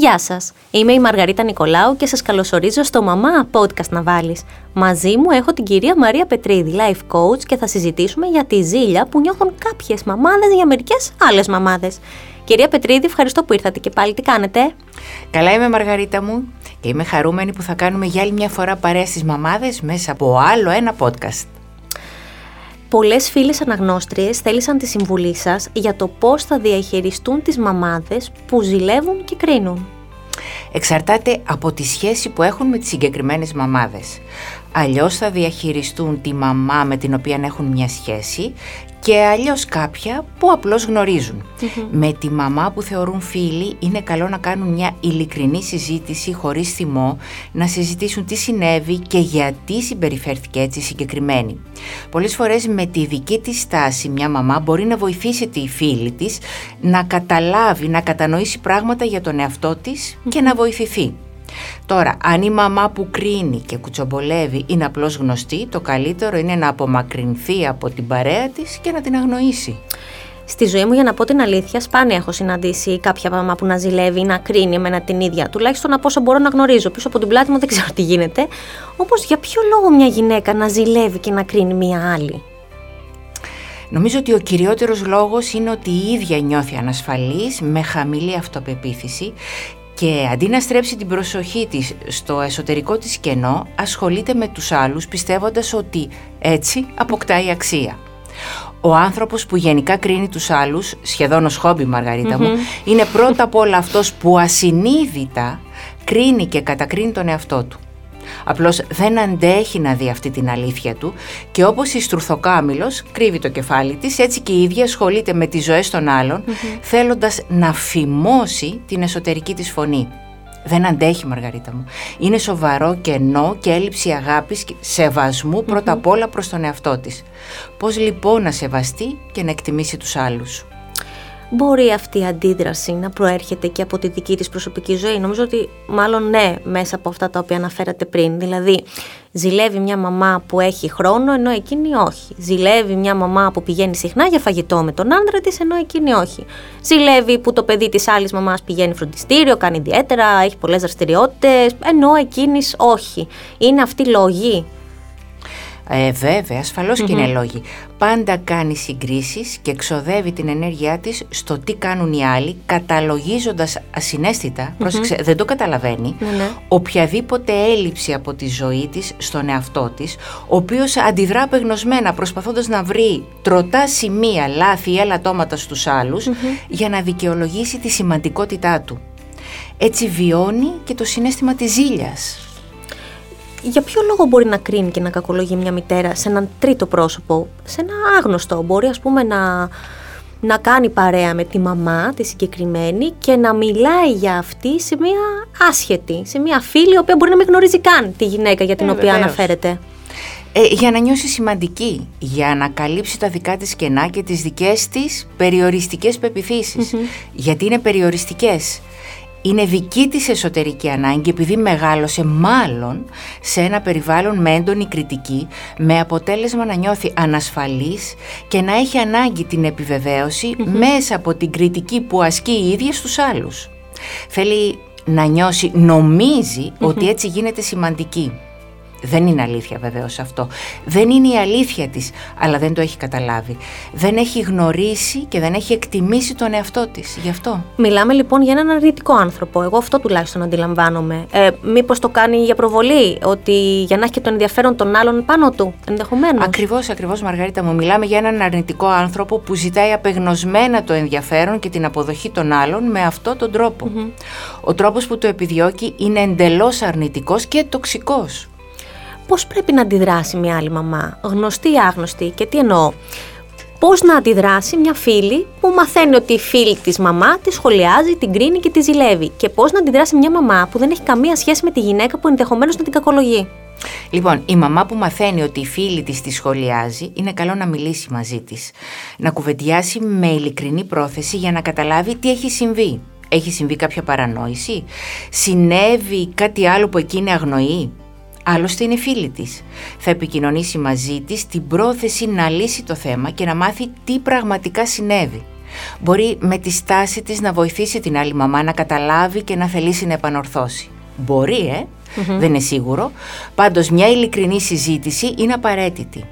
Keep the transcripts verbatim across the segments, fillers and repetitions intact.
Γεια σας, είμαι η Μαργαρίτα Νικολάου και σας καλωσορίζω στο Μαμά podcast να βάλεις. Μαζί μου έχω την κυρία Μαρία Πετρίδη, life coach, και θα συζητήσουμε για τη ζήλια που νιώθουν κάποιες μαμάδες για μερικές άλλες μαμάδες. Κυρία Πετρίδη, ευχαριστώ που ήρθατε και πάλι. Τι κάνετε? Καλά είμαι, Μαργαρίτα μου, και είμαι χαρούμενη που θα κάνουμε για άλλη μια φορά παρέα στις μαμάδες μέσα από άλλο ένα podcast. Πολλές φίλες αναγνώστριες θέλησαν τη συμβουλή σας για το πώς θα διαχειριστούν τις μαμάδες που ζηλεύουν και κρίνουν. Εξαρτάται από τη σχέση που έχουν με τις συγκεκριμένες μαμάδες. Αλλιώς θα διαχειριστούν τη μαμά με την οποία έχουν μια σχέση και αλλιώς κάποια που απλώς γνωρίζουν. Mm-hmm. Με τη μαμά που θεωρούν φίλη είναι καλό να κάνουν μια ειλικρινή συζήτηση χωρίς θυμό, να συζητήσουν τι συνέβη και γιατί συμπεριφέρθηκε έτσι συγκεκριμένη. Πολλές φορές με τη δική της στάση μια μαμά μπορεί να βοηθήσει τη φίλη της να καταλάβει, να κατανοήσει πράγματα για τον εαυτό της mm-hmm. και να βοηθηθεί. Τώρα, αν η μαμά που κρίνει και κουτσομπολεύει είναι απλώς γνωστή, το καλύτερο είναι να απομακρυνθεί από την παρέα της και να την αγνοήσει. Στη ζωή μου, για να πω την αλήθεια, σπάνια έχω συναντήσει κάποια μαμά που να ζηλεύει ή να κρίνει εμένα την ίδια. Τουλάχιστον από όσα μπορώ να γνωρίζω. Πίσω από την πλάτη μου δεν ξέρω τι γίνεται. Όμως, για ποιο λόγο μια γυναίκα να ζηλεύει και να κρίνει μια άλλη? Νομίζω ότι ο κυριότερος λόγος είναι ότι η ίδια νιώθει ανασφαλής, με χαμηλή αυτοπεποίθηση. Και αντί να στρέψει την προσοχή της στο εσωτερικό της κενό, ασχολείται με τους άλλους πιστεύοντας ότι έτσι αποκτάει αξία. Ο άνθρωπος που γενικά κρίνει τους άλλους, σχεδόν ως χόμπι, Μαργαρίτα mm-hmm. μου, είναι πρώτα απ' όλα αυτός που ασυνείδητα κρίνει και κατακρίνει τον εαυτό του. Απλώς δεν αντέχει να δει αυτή την αλήθεια του και όπως η στουρθοκάμιλος κρύβει το κεφάλι της, έτσι και η ίδια ασχολείται με τις ζωές των άλλων mm-hmm. θέλοντας να φημώσει την εσωτερική της φωνή. Δεν αντέχει, Μαργαρίτα μου. Είναι σοβαρό κενό και έλλειψη αγάπης και σεβασμού πρώτα mm-hmm. απ' όλα προς τον εαυτό της. Πώς λοιπόν να σεβαστεί και να εκτιμήσει τους άλλους? Μπορεί αυτή η αντίδραση να προέρχεται και από τη δική της προσωπική ζωή? Νομίζω ότι μάλλον ναι, μέσα από αυτά τα οποία αναφέρατε πριν. Δηλαδή, ζηλεύει μια μαμά που έχει χρόνο, ενώ εκείνη όχι. Ζηλεύει μια μαμά που πηγαίνει συχνά για φαγητό με τον άντρα της, ενώ εκείνη όχι. Ζηλεύει που το παιδί της άλλης μαμάς πηγαίνει φροντιστήριο, κάνει ιδιαίτερα, έχει πολλές δραστηριότητες, ενώ εκείνης όχι. Είναι αυτοί λόγοι? Ε, βέβαια, ασφαλώς mm-hmm. και είναι λόγοι. Πάντα κάνει συγκρίσεις και εξοδεύει την ενέργειά της στο τι κάνουν οι άλλοι, καταλογίζοντας ασυναίσθητα, mm-hmm. πρόσεξε, δεν το καταλαβαίνει, mm-hmm. οποιαδήποτε έλλειψη από τη ζωή της στον εαυτό της, ο οποίος αντιδρά απεγνωσμένα, προσπαθώντας να βρει τροτά σημεία, λάθη ή ελαττώματα στους άλλους, mm-hmm. για να δικαιολογήσει τη σημαντικότητά του. Έτσι βιώνει και το συναίσθημα της ζήλιας. Για ποιο λόγο μπορεί να κρίνει και να κακολογεί μια μητέρα σε έναν τρίτο πρόσωπο, σε ένα άγνωστο? Μπορεί, ας πούμε, να, να κάνει παρέα με τη μαμά τη συγκεκριμένη και να μιλάει για αυτή σε μια άσχετη, σε μια φίλη, η οποία μπορεί να μην γνωρίζει καν τη γυναίκα για την ε, οποία βεβαίως αναφέρεται. Ε, για να νιώσει σημαντική, για να καλύψει τα δικά της κενά και τις δικές της περιοριστικές πεποιθήσεις. Mm-hmm. Γιατί είναι περιοριστικές. Είναι δική της εσωτερική ανάγκη, επειδή μεγάλωσε μάλλον σε ένα περιβάλλον με έντονη κριτική, με αποτέλεσμα να νιώθει ανασφαλής και να έχει ανάγκη την επιβεβαίωση mm-hmm. μέσα από την κριτική που ασκεί η ίδια στους άλλους. Θέλει να νιώσει, νομίζει mm-hmm. ότι έτσι γίνεται σημαντική. Δεν είναι αλήθεια βεβαίως αυτό. Δεν είναι η αλήθεια της, αλλά δεν το έχει καταλάβει. Δεν έχει γνωρίσει και δεν έχει εκτιμήσει τον εαυτό της. Γι' αυτό. Μιλάμε λοιπόν για έναν αρνητικό άνθρωπο. Εγώ αυτό τουλάχιστον αντιλαμβάνομαι. Ε, μήπως το κάνει για προβολή, ότι για να έχει και τον ενδιαφέρον των άλλων πάνω του, ενδεχομένως? Ακριβώς, ακριβώς, Μαργαρίτα μου. Μιλάμε για έναν αρνητικό άνθρωπο που ζητάει απεγνωσμένα το ενδιαφέρον και την αποδοχή των άλλων με αυτόν τον τρόπο. Mm-hmm. Ο τρόπος που το επιδιώκει είναι εντελώς αρνητικός και τοξικός. Πώς πρέπει να αντιδράσει μια άλλη μαμά, γνωστή ή άγνωστη? Και τι εννοώ? Πώς να αντιδράσει μια φίλη που μαθαίνει ότι η φίλη της μαμά τη σχολιάζει, την κρίνει και τη ζηλεύει? Και πώς να αντιδράσει μια μαμά που δεν έχει καμία σχέση με τη γυναίκα που ενδεχομένως να την κακολογεί? Λοιπόν, η μαμά που μαθαίνει ότι η φίλη της τη σχολιάζει, είναι καλό να μιλήσει μαζί της. Να κουβεντιάσει με ειλικρινή πρόθεση για να καταλάβει τι έχει συμβεί. Έχει συμβεί κάποια παρανόηση? Συνέβη κάτι άλλο που εκείνη αγνοεί? Άλλωστε είναι φίλη της. Θα επικοινωνήσει μαζί της την πρόθεση να λύσει το θέμα και να μάθει τι πραγματικά συνέβη. Μπορεί με τη στάση της να βοηθήσει την άλλη μαμά να καταλάβει και να θελήσει να επανορθώσει. Μπορεί, ε, mm-hmm. δεν είναι σίγουρο. Πάντως μια ειλικρινή συζήτηση είναι απαραίτητη.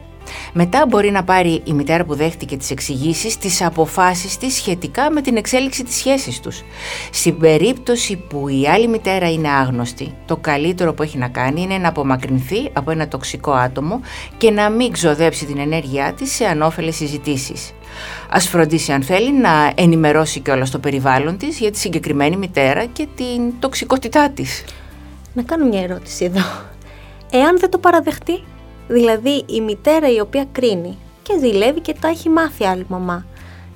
Μετά μπορεί να πάρει η μητέρα που δέχτηκε τις εξηγήσεις τις αποφάσεις της σχετικά με την εξέλιξη της σχέσης τους. Στην περίπτωση που η άλλη μητέρα είναι άγνωστη, το καλύτερο που έχει να κάνει είναι να απομακρυνθεί από ένα τοξικό άτομο και να μην ξοδέψει την ενέργειά της σε ανώφελες συζητήσεις. Ας φροντίσει, αν θέλει, να ενημερώσει κιόλας το περιβάλλον της για τη συγκεκριμένη μητέρα και την τοξικότητά της. Να κάνω μια ερώτηση εδώ. Εάν δεν το παραδεχτεί. Δηλαδή η μητέρα η οποία κρίνει και ζηλεύει και το έχει μάθει άλλη μαμά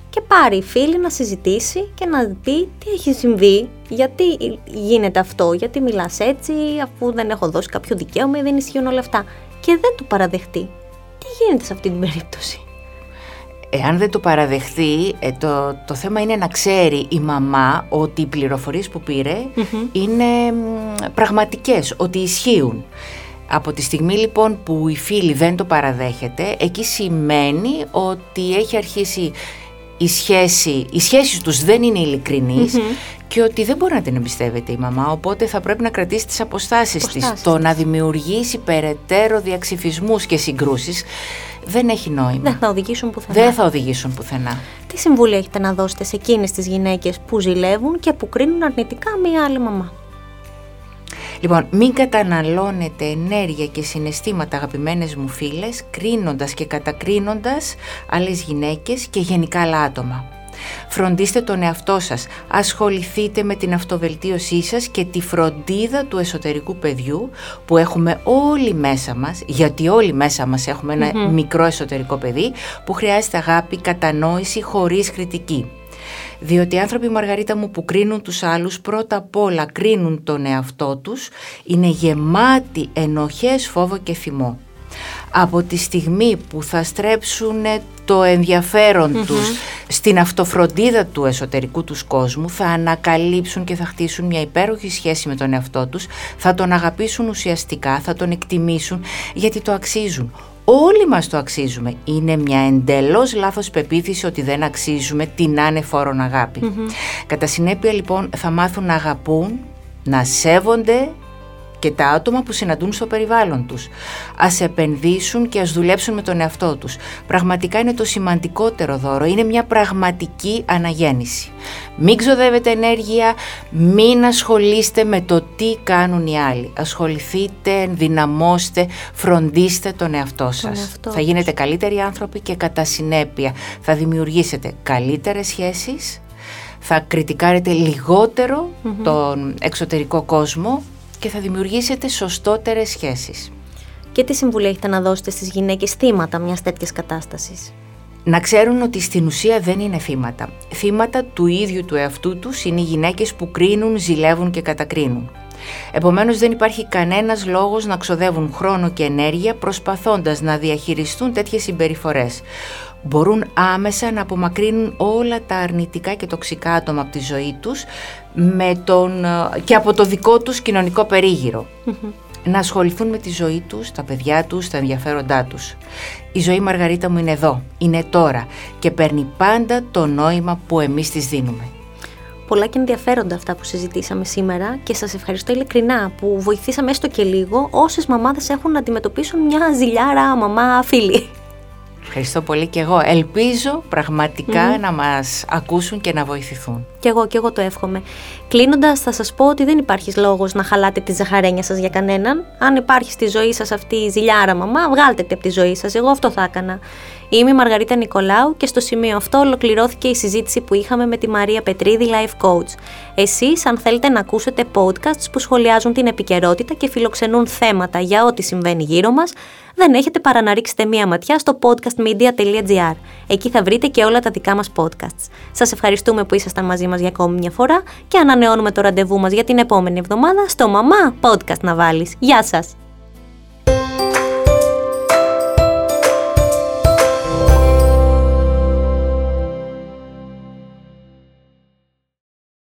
και πάρει φίλη να συζητήσει και να πει τι έχει συμβεί, γιατί γίνεται αυτό, γιατί μιλάς έτσι αφού δεν έχω δώσει κάποιο δικαίωμα ή δεν ισχύουν όλα αυτά και δεν το παραδεχτεί. Τι γίνεται σε αυτή την περίπτωση? Εάν δεν το παραδεχτεί, το, το θέμα είναι να ξέρει η μαμά ότι οι πληροφορίες που πήρε mm-hmm. είναι πραγματικές, ότι ισχύουν. Από τη στιγμή λοιπόν που η φίλη δεν το παραδέχεται, εκεί σημαίνει ότι έχει αρχίσει η σχέση, οι σχέσεις τους δεν είναι ειλικρινείς mm-hmm. και ότι δεν μπορεί να την εμπιστεύεται η μαμά, οπότε θα πρέπει να κρατήσει τις αποστάσεις, αποστάσεις της. Το να δημιουργήσει περαιτέρω διαξυφισμούς και συγκρούσεις δεν έχει νόημα. Δεν θα οδηγήσουν πουθενά. Δεν θα οδηγήσουν πουθενά. Τι συμβούλια έχετε να δώσετε σε εκείνες τις γυναίκες που ζηλεύουν και που κρίνουν αρνητικά μία άλλη μαμά? Λοιπόν, μην καταναλώνετε ενέργεια και συναισθήματα, αγαπημένες μου φίλες, κρίνοντας και κατακρίνοντας άλλες γυναίκες και γενικά άλλα άτομα. Φροντίστε τον εαυτό σας, ασχοληθείτε με την αυτοβελτίωσή σας και τη φροντίδα του εσωτερικού παιδιού που έχουμε όλοι μέσα μας, γιατί όλοι μέσα μας έχουμε ένα mm-hmm. μικρό εσωτερικό παιδί που χρειάζεται αγάπη, κατανόηση, χωρίς κριτική. Διότι οι άνθρωποι, Μαργαρίτα μου, που κρίνουν τους άλλους, πρώτα απ' όλα κρίνουν τον εαυτό τους, είναι γεμάτοι ενοχές, φόβο και θυμό. Από τη στιγμή που θα στρέψουν το ενδιαφέρον mm-hmm. τους στην αυτοφροντίδα του εσωτερικού τους κόσμου, θα ανακαλύψουν και θα χτίσουν μια υπέροχη σχέση με τον εαυτό τους, θα τον αγαπήσουν ουσιαστικά, θα τον εκτιμήσουν, γιατί το αξίζουν. Όλοι μας το αξίζουμε. Είναι μια εντελώς λάθος πεποίθηση ότι δεν αξίζουμε την ανεφόρον αγάπη. Mm-hmm. Κατά συνέπεια λοιπόν θα μάθουν να αγαπούν, να σέβονται και τα άτομα που συναντούν στο περιβάλλον τους. Ας επενδύσουν και ας δουλέψουν με τον εαυτό τους. Πραγματικά είναι το σημαντικότερο δώρο, είναι μια πραγματική αναγέννηση. Μην ξοδεύετε ενέργεια, μην ασχολείστε με το τι κάνουν οι άλλοι. Ασχοληθείτε, ενδυναμώστε, φροντίστε τον εαυτό σας. Τον εαυτό θα γίνετε καλύτεροι άνθρωποι και κατά συνέπεια θα δημιουργήσετε καλύτερες σχέσεις, θα κριτικάρετε λιγότερο mm-hmm. τον εξωτερικό κόσμο και θα δημιουργήσετε σωστότερες σχέσεις. Και τι συμβουλή έχετε να δώσετε στις γυναίκες θύματα μιας τέτοιας κατάστασης? Να ξέρουν ότι στην ουσία δεν είναι θύματα. Θύματα του ίδιου του εαυτού τους είναι οι γυναίκες που κρίνουν, ζηλεύουν και κατακρίνουν. Επομένως δεν υπάρχει κανένας λόγος να ξοδεύουν χρόνο και ενέργεια προσπαθώντας να διαχειριστούν τέτοιες συμπεριφορές. Μπορούν άμεσα να απομακρύνουν όλα τα αρνητικά και τοξικά άτομα από τη ζωή τους με τον, και από το δικό τους κοινωνικό περίγυρο. Mm-hmm. Να ασχοληθούν με τη ζωή τους, τα παιδιά τους, τα ενδιαφέροντά τους. Η ζωή, Μαργαρίτα μου, είναι εδώ, είναι τώρα και παίρνει πάντα το νόημα που εμείς της δίνουμε. Πολλά και ενδιαφέροντα αυτά που συζητήσαμε σήμερα και σας ευχαριστώ ειλικρινά που βοηθήσαμε έστω και λίγο όσες μαμάδες έχουν να αντιμετωπίσουν μια ζηλιάρα μαμά φίλη. Ευχαριστώ πολύ και εγώ. Ελπίζω πραγματικά mm-hmm. να μας ακούσουν και να βοηθηθούν. Κι εγώ, κι εγώ το εύχομαι. Κλείνοντας, θα σας πω ότι δεν υπάρχει λόγος να χαλάτε τη ζαχαρένια σας για κανέναν. Αν υπάρχει στη ζωή σας αυτή η ζηλιάρα μαμά, βγάλτε τη από τη ζωή σας. Εγώ αυτό θα έκανα. Είμαι η Μαργαρίτα Νικολάου και στο σημείο αυτό ολοκληρώθηκε η συζήτηση που είχαμε με τη Μαρία Πετρίδη, Life Coach. Εσείς, αν θέλετε να ακούσετε podcasts που σχολιάζουν την επικαιρότητα και φιλοξενούν θέματα για ό,τι συμβαίνει γύρω μας, δεν έχετε παρά να ρίξετε μία ματιά στο podcast media dot gr. Εκεί θα βρείτε και όλα τα δικά μας podcasts. Σας ευχαριστούμε που ήσασταν μαζί μας για ακόμη μια φορά και ανανεώνουμε το ραντεβού μας για την επόμενη εβδομάδα στο Μαμά Podcast να βάλεις. Γεια σας!